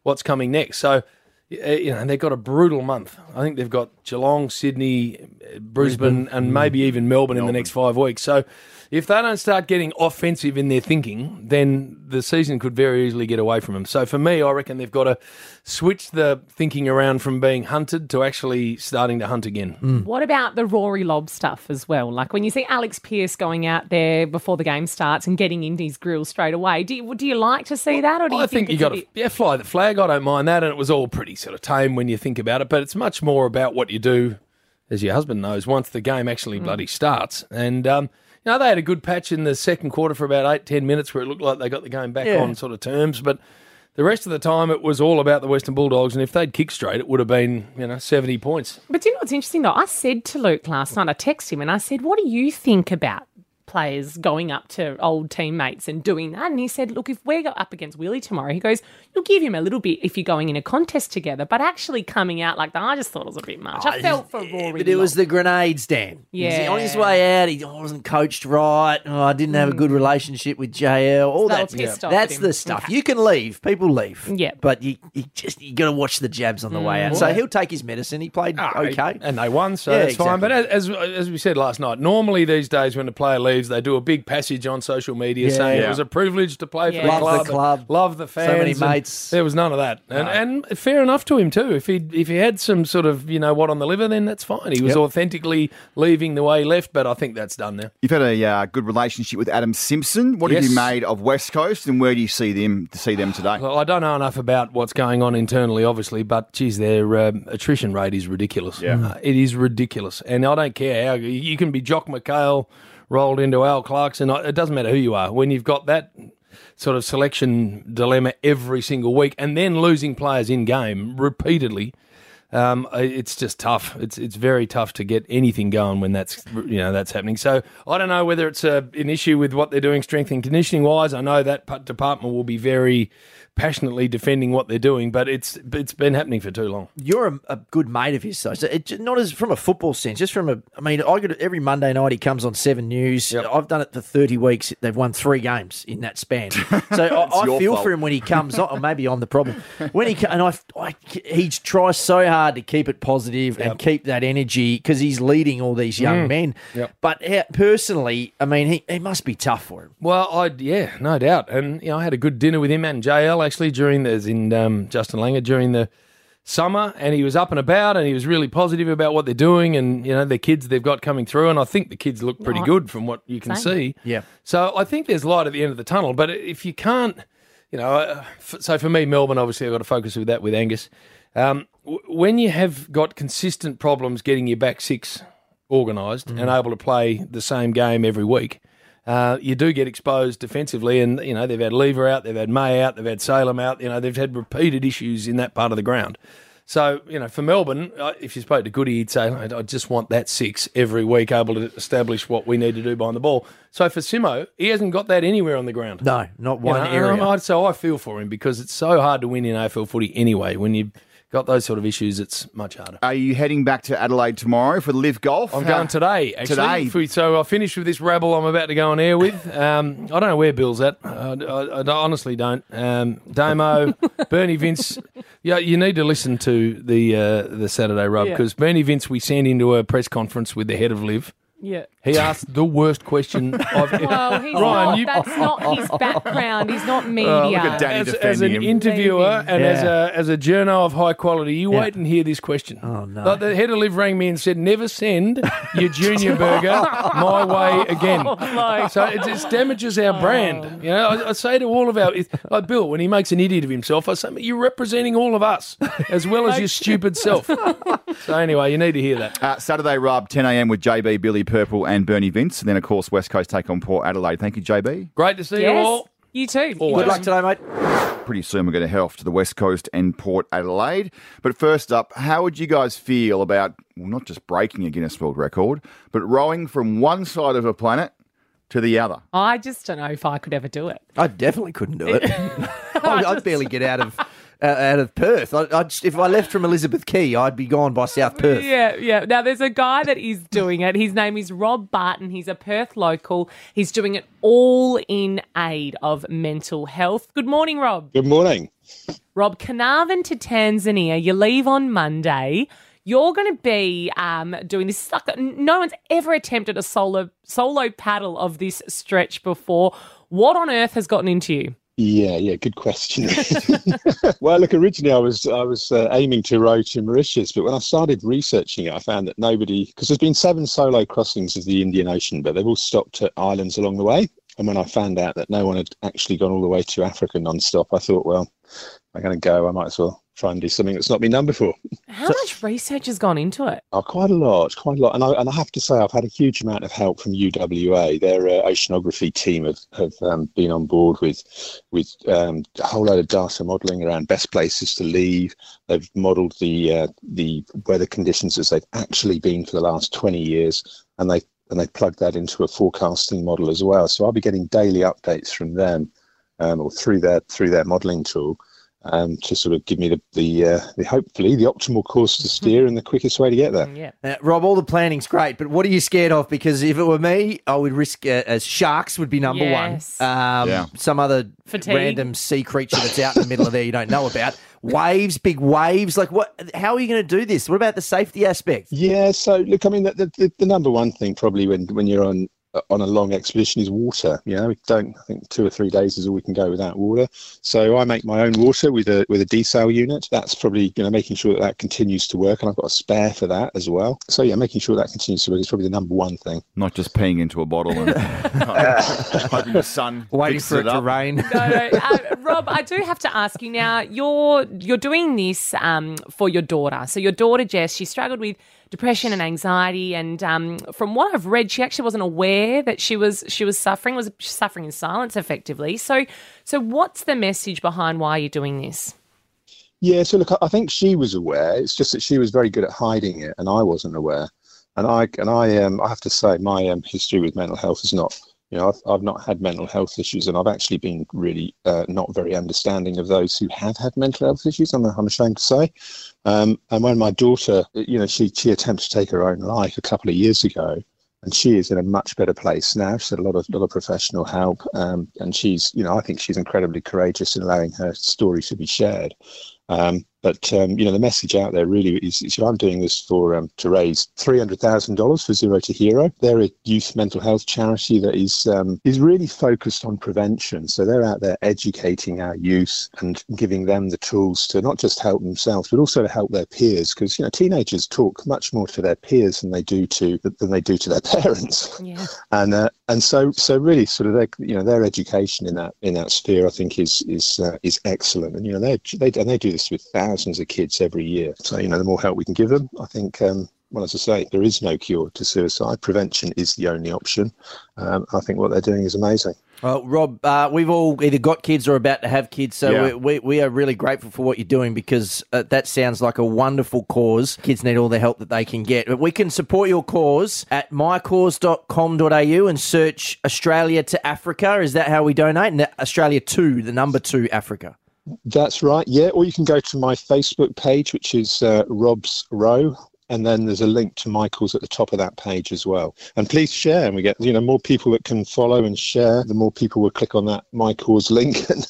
what's coming next. So, you know, they've got a brutal month. I think they've got Geelong, Sydney, Brisbane, and maybe even Melbourne in the next 5 weeks. So if they don't start getting offensive in their thinking, then the season could very easily get away from them. So for me, I reckon they've got to switch the thinking around from being hunted to actually starting to hunt again. What about the Rory Lobb stuff as well? Like when you see Alex Pearce going out there before the game starts and getting into his grill straight away, do you like to see that? Or do you think you got to fly the flag. I don't mind that. And it was all pretty sort of tame when you think about it. But it's much more about what you do, as your husband knows, once the game actually bloody starts. And now, they had a good patch in the second quarter for about 8-10 minutes where it looked like they got the game back on sort of terms. But the rest of the time, it was all about the Western Bulldogs. And if they'd kicked straight, it would have been, 70 points. But do you know what's interesting, though? I said to Luke last night, I texted him and I said, what do you think about players going up to old teammates and doing that? And he said, look, if we go up against Willie tomorrow, he goes, you'll give him a little bit if you're going in a contest together, but actually coming out like that, I just thought it was a bit much. I felt for Rory. But it was the grenades, Dan. Yeah. He was on his way out, I wasn't coached right, I didn't have a good relationship with JL, all that. That's the stuff. Okay. You can leave. People leave. Yeah. But you got to watch the jabs on the way out. So he'll take his medicine. He played okay. And they won, so that's fine. But as we said last night, normally these days when a player leaves, they do a big passage on social media saying it was a privilege to play for the club, love the fans. So many mates. There was none of that. And fair enough to him too. If he had some sort of, what on the liver, then that's fine. He was authentically leaving the way he left, but I think that's done now. You've had a good relationship with Adam Simpson. What have you made of West Coast and where do you see them today? Well, I don't know enough about what's going on internally, obviously, but, geez, their attrition rate is ridiculous. Yeah. It is ridiculous. And I don't care how. You can be Jock McHale rolled into Al Clarkson. It doesn't matter who you are. When you've got that sort of selection dilemma every single week and then losing players in game repeatedly, it's just tough. It's very tough to get anything going when that's happening. So I don't know whether it's an issue with what they're doing strength and conditioning-wise. I know that department will be very passionately defending what they're doing, but it's been happening for too long. You're a good mate of his, though. So not as from a football sense, just from every Monday night he comes on 7 News. Yep. I've done it for 30 weeks. They've won 3 games in that span. So I feel for him when he comes on, or maybe I'm the problem. He tries so hard to keep it positive and keep that energy because he's leading all these young men. Yep. But personally, he must be tough for him. Well, no doubt. And I had a good dinner with him and JL, actually, during Justin Langer during the summer, and he was up and about, and he was really positive about what they're doing, and you know their kids they've got coming through, and I think the kids look pretty good from what you can see. Yeah. So I think there's light at the end of the tunnel, but if you can't, you know, so for me, Melbourne, obviously I've got to focus with that with Angus. When you have got consistent problems getting your back six organised and able to play the same game every week, you do get exposed defensively, and you know they've had Lever out, they've had May out, they've had Salem out. You know they've had repeated issues in that part of the ground. So you know for Melbourne, if you spoke to Goody, he'd say, "I just want that six every week, able to establish what we need to do behind the ball." So for Simo, he hasn't got that anywhere on the ground. No, not one area. So I feel for him because it's so hard to win in AFL footy anyway. When you got those sort of issues, it's much harder. Are you heading back to Adelaide tomorrow for Live Golf? I'm going today, actually. Today. So I'll finish with this rabble I'm about to go on air with. I don't know where Bill's at. I honestly don't. Damo, Bernie Vince. Yeah, you need to listen to the Saturday Rub because Bernie Vince, we sent into a press conference with the head of Live. Yeah, he asked the worst question I've ever. Well, he's that's not his background. He's not media. Look at Danny as an interviewer and as a journo of high quality, you wait and hear this question. Oh no! Like the head of Live rang me and said, "Never send your junior burger my way again." Oh, no. So it damages our brand. You know, I say to all of our like Bill when he makes an idiot of himself, I say, "You're representing all of us as well as your stupid self." So anyway, you need to hear that. Saturday Rub, 10 a.m. with JB, Billy Purple and Bernie Vince, and then of course West Coast take on Port Adelaide. Thank you, JB. Great to see you all. You too. Always. Good luck today, mate. Pretty soon we're going to head off to the West Coast and Port Adelaide. But first up, how would you guys feel about not just breaking a Guinness World Record, but rowing from one side of a planet to the other? I just don't know if I could ever do it. I definitely couldn't do it. I'd barely get out of Perth. If I left from Elizabeth Quay, I'd be gone by South Perth. Yeah. Now, there's a guy that is doing it. His name is Rob Barton. He's a Perth local. He's doing it all in aid of mental health. Good morning, Rob. Good morning. Rob, Carnarvon to Tanzania. You leave on Monday. You're going to be doing this. No one's ever attempted a solo paddle of this stretch before. What on earth has gotten into you? Yeah, good question. Well, look, originally I was aiming to row to Mauritius, but when I started researching it, I found that nobody, because there's been 7 solo crossings of the Indian Ocean, but they've all stopped at islands along the way. And when I found out that no one had actually gone all the way to Africa non-stop, I thought, well, I'm going to go, I might as well try and do something that's not been done before. How much research has gone into it? Oh, quite a lot. And I have to say, I've had a huge amount of help from UWA. Their oceanography team have been on board with a whole load of data modelling around best places to leave. They've modelled the weather conditions as they've actually been for the last 20 years, and they plugged that into a forecasting model as well. So I'll be getting daily updates from them or through their modelling tool. To sort of give me the hopefully the optimal course to steer and the quickest way to get there. Yeah. Rob, all the planning's great, but what are you scared of? Because if it were me, I would risk as sharks would be number one. Some other random sea creature that's out in the middle of there you don't know about. Waves, big waves. Like what? How are you going to do this? What about the safety aspect? Yeah. So look, I mean, the number one thing probably when you're on a long expedition is water. You know, I think 2 or 3 days is all we can go without water. So I make my own water with a desal unit. That's probably, you know, making sure that continues to work, and I've got a spare for that as well. So yeah, making sure that continues to work is probably the number one thing. Not just peeing into a bottle and hoping the sun waiting for it to rain. Rob, I do have to ask you now. You're doing this for your daughter. So your daughter Jess, she struggled with depression and anxiety, and from what I've read, she actually wasn't aware that she was suffering in silence, effectively. So what's the message behind why you're doing this? Yeah, so look, I think she was aware. It's just that she was very good at hiding it, and I wasn't aware. And I have to say, my history with mental health is not. You know, I've not had mental health issues, and I've actually been really not very understanding of those who have had mental health issues, I'm ashamed to say. And when my daughter, you know, she attempted to take her own life a couple of years ago, and she is in a much better place now. She's had a lot of professional help, and she's, you know, I think she's incredibly courageous in allowing her story to be shared. But, you know, the message out there really is I'm doing this for to raise $300,000 for Zero to Hero. They're a youth mental health charity that is really focused on prevention. So they're out there educating our youth and giving them the tools to not just help themselves, but also to help their peers. Because, you know, teenagers talk much more to their peers than they do to their parents. Yeah. And so really sort of their education in that sphere, I think, is excellent. And, you know, they do this with thousands of kids every year. So, you know, the more help we can give them, I think, well, as I say, there is no cure to suicide. Prevention is the only option. I think what they're doing is amazing. Well, Rob, we've all either got kids or about to have kids, so yeah. we are really grateful for what you're doing, because that sounds like a wonderful cause. Kids need all the help that they can get. But we can support your cause at mycause.com.au and search Australia to Africa. Is that how we donate? And Australia to, the number 2, Africa. That's right, yeah. Or you can go to my Facebook page, which is Rob's Row. And then there's a link to Michael's at the top of that page as well. And please share. And we get, you know, more people that can follow and share, the more people will click on that Michael's link and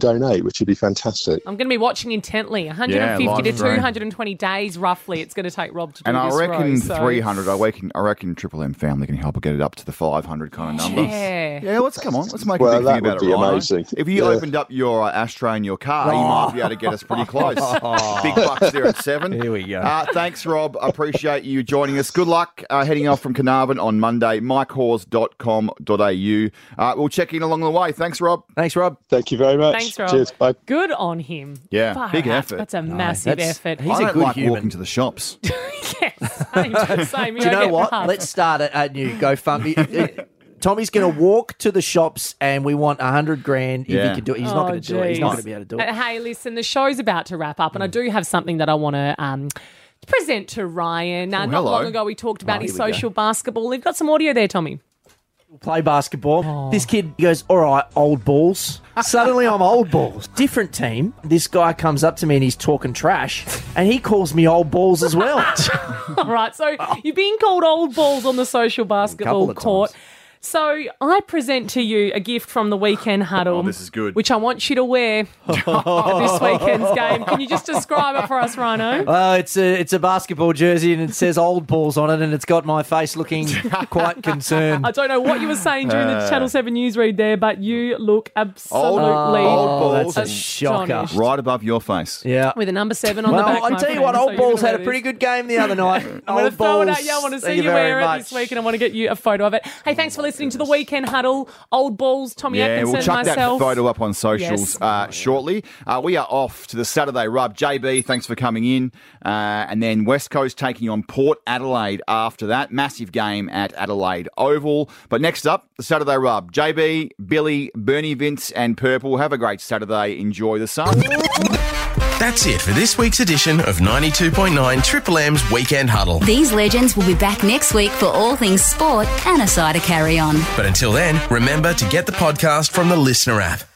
donate, which would be fantastic. I'm going to be watching intently. 150 to 220 days, roughly, it's going to take Rob to do this. And I reckon 300. So. I reckon Triple M family can help get it up to the 500 kind of number. Yeah. Yeah, let's make a big thing about it, right? Well, that would be amazing. If you opened up your ashtray in your car, you might be able to get us pretty close. Big bucks there at 7. Here we go. Thanks, Rob. Appreciate you joining us. Good luck heading off from Carnarvon on Monday. mycause.com.au. We'll check in along the way. Thanks, Rob. Thank you very much. Thanks, Rob. Cheers. Bye. Good on him. Yeah, big effort. That's a massive effort. He's a good human. Walking to the shops. Yes, same. Do you know what? Let's start a new GoFundMe. Tommy's going to walk to the shops, and we want $100,000 if he can do it. He's not going to do it. He's not going to be able to do it. Hey, listen, the show's about to wrap up, and I do have something that I want to. Present to Ryan. Not long ago, we talked about his social basketball. We've got some audio there, Tommy. Play basketball. Oh. This kid goes, all right, old balls. Suddenly I'm old balls. Different team. This guy comes up to me and he's talking trash and he calls me old balls as well. All right, so you're being called old balls on the social basketball court. Times. So I present to you a gift from the Weekend Huddle. Oh, this is good. Which I want you to wear at this weekend's game. Can you just describe it for us, Rhino? Well, it's a basketball jersey and it says old balls on it, and it's got my face looking quite concerned. I don't know what you were saying during the Channel 7 newsread there, but you look absolutely old balls. That's a shocker. Right above your face. Yeah. With a number 7 on the back. Well, I tell you what, old balls had a pretty good game the other night. I'm going to throw it out. Yeah, I want to see you wear it this week and I want to get you a photo of it. Hey, thanks for listening to the Weekend Huddle. Old balls, Tommy Atkinson, myself. Yeah, we'll chuck that photo up on socials shortly. We are off to the Saturday Rub. JB, thanks for coming in. And then West Coast taking on Port Adelaide after that. Massive game at Adelaide Oval. But next up, the Saturday Rub. JB, Billy, Bernie Vince and Purple. Have a great Saturday. Enjoy the sun. That's it for this week's edition of 92.9 Triple M's Weekend Huddle. These legends will be back next week for all things sport and a side to carry on. But until then, remember to get the podcast from the Listener app.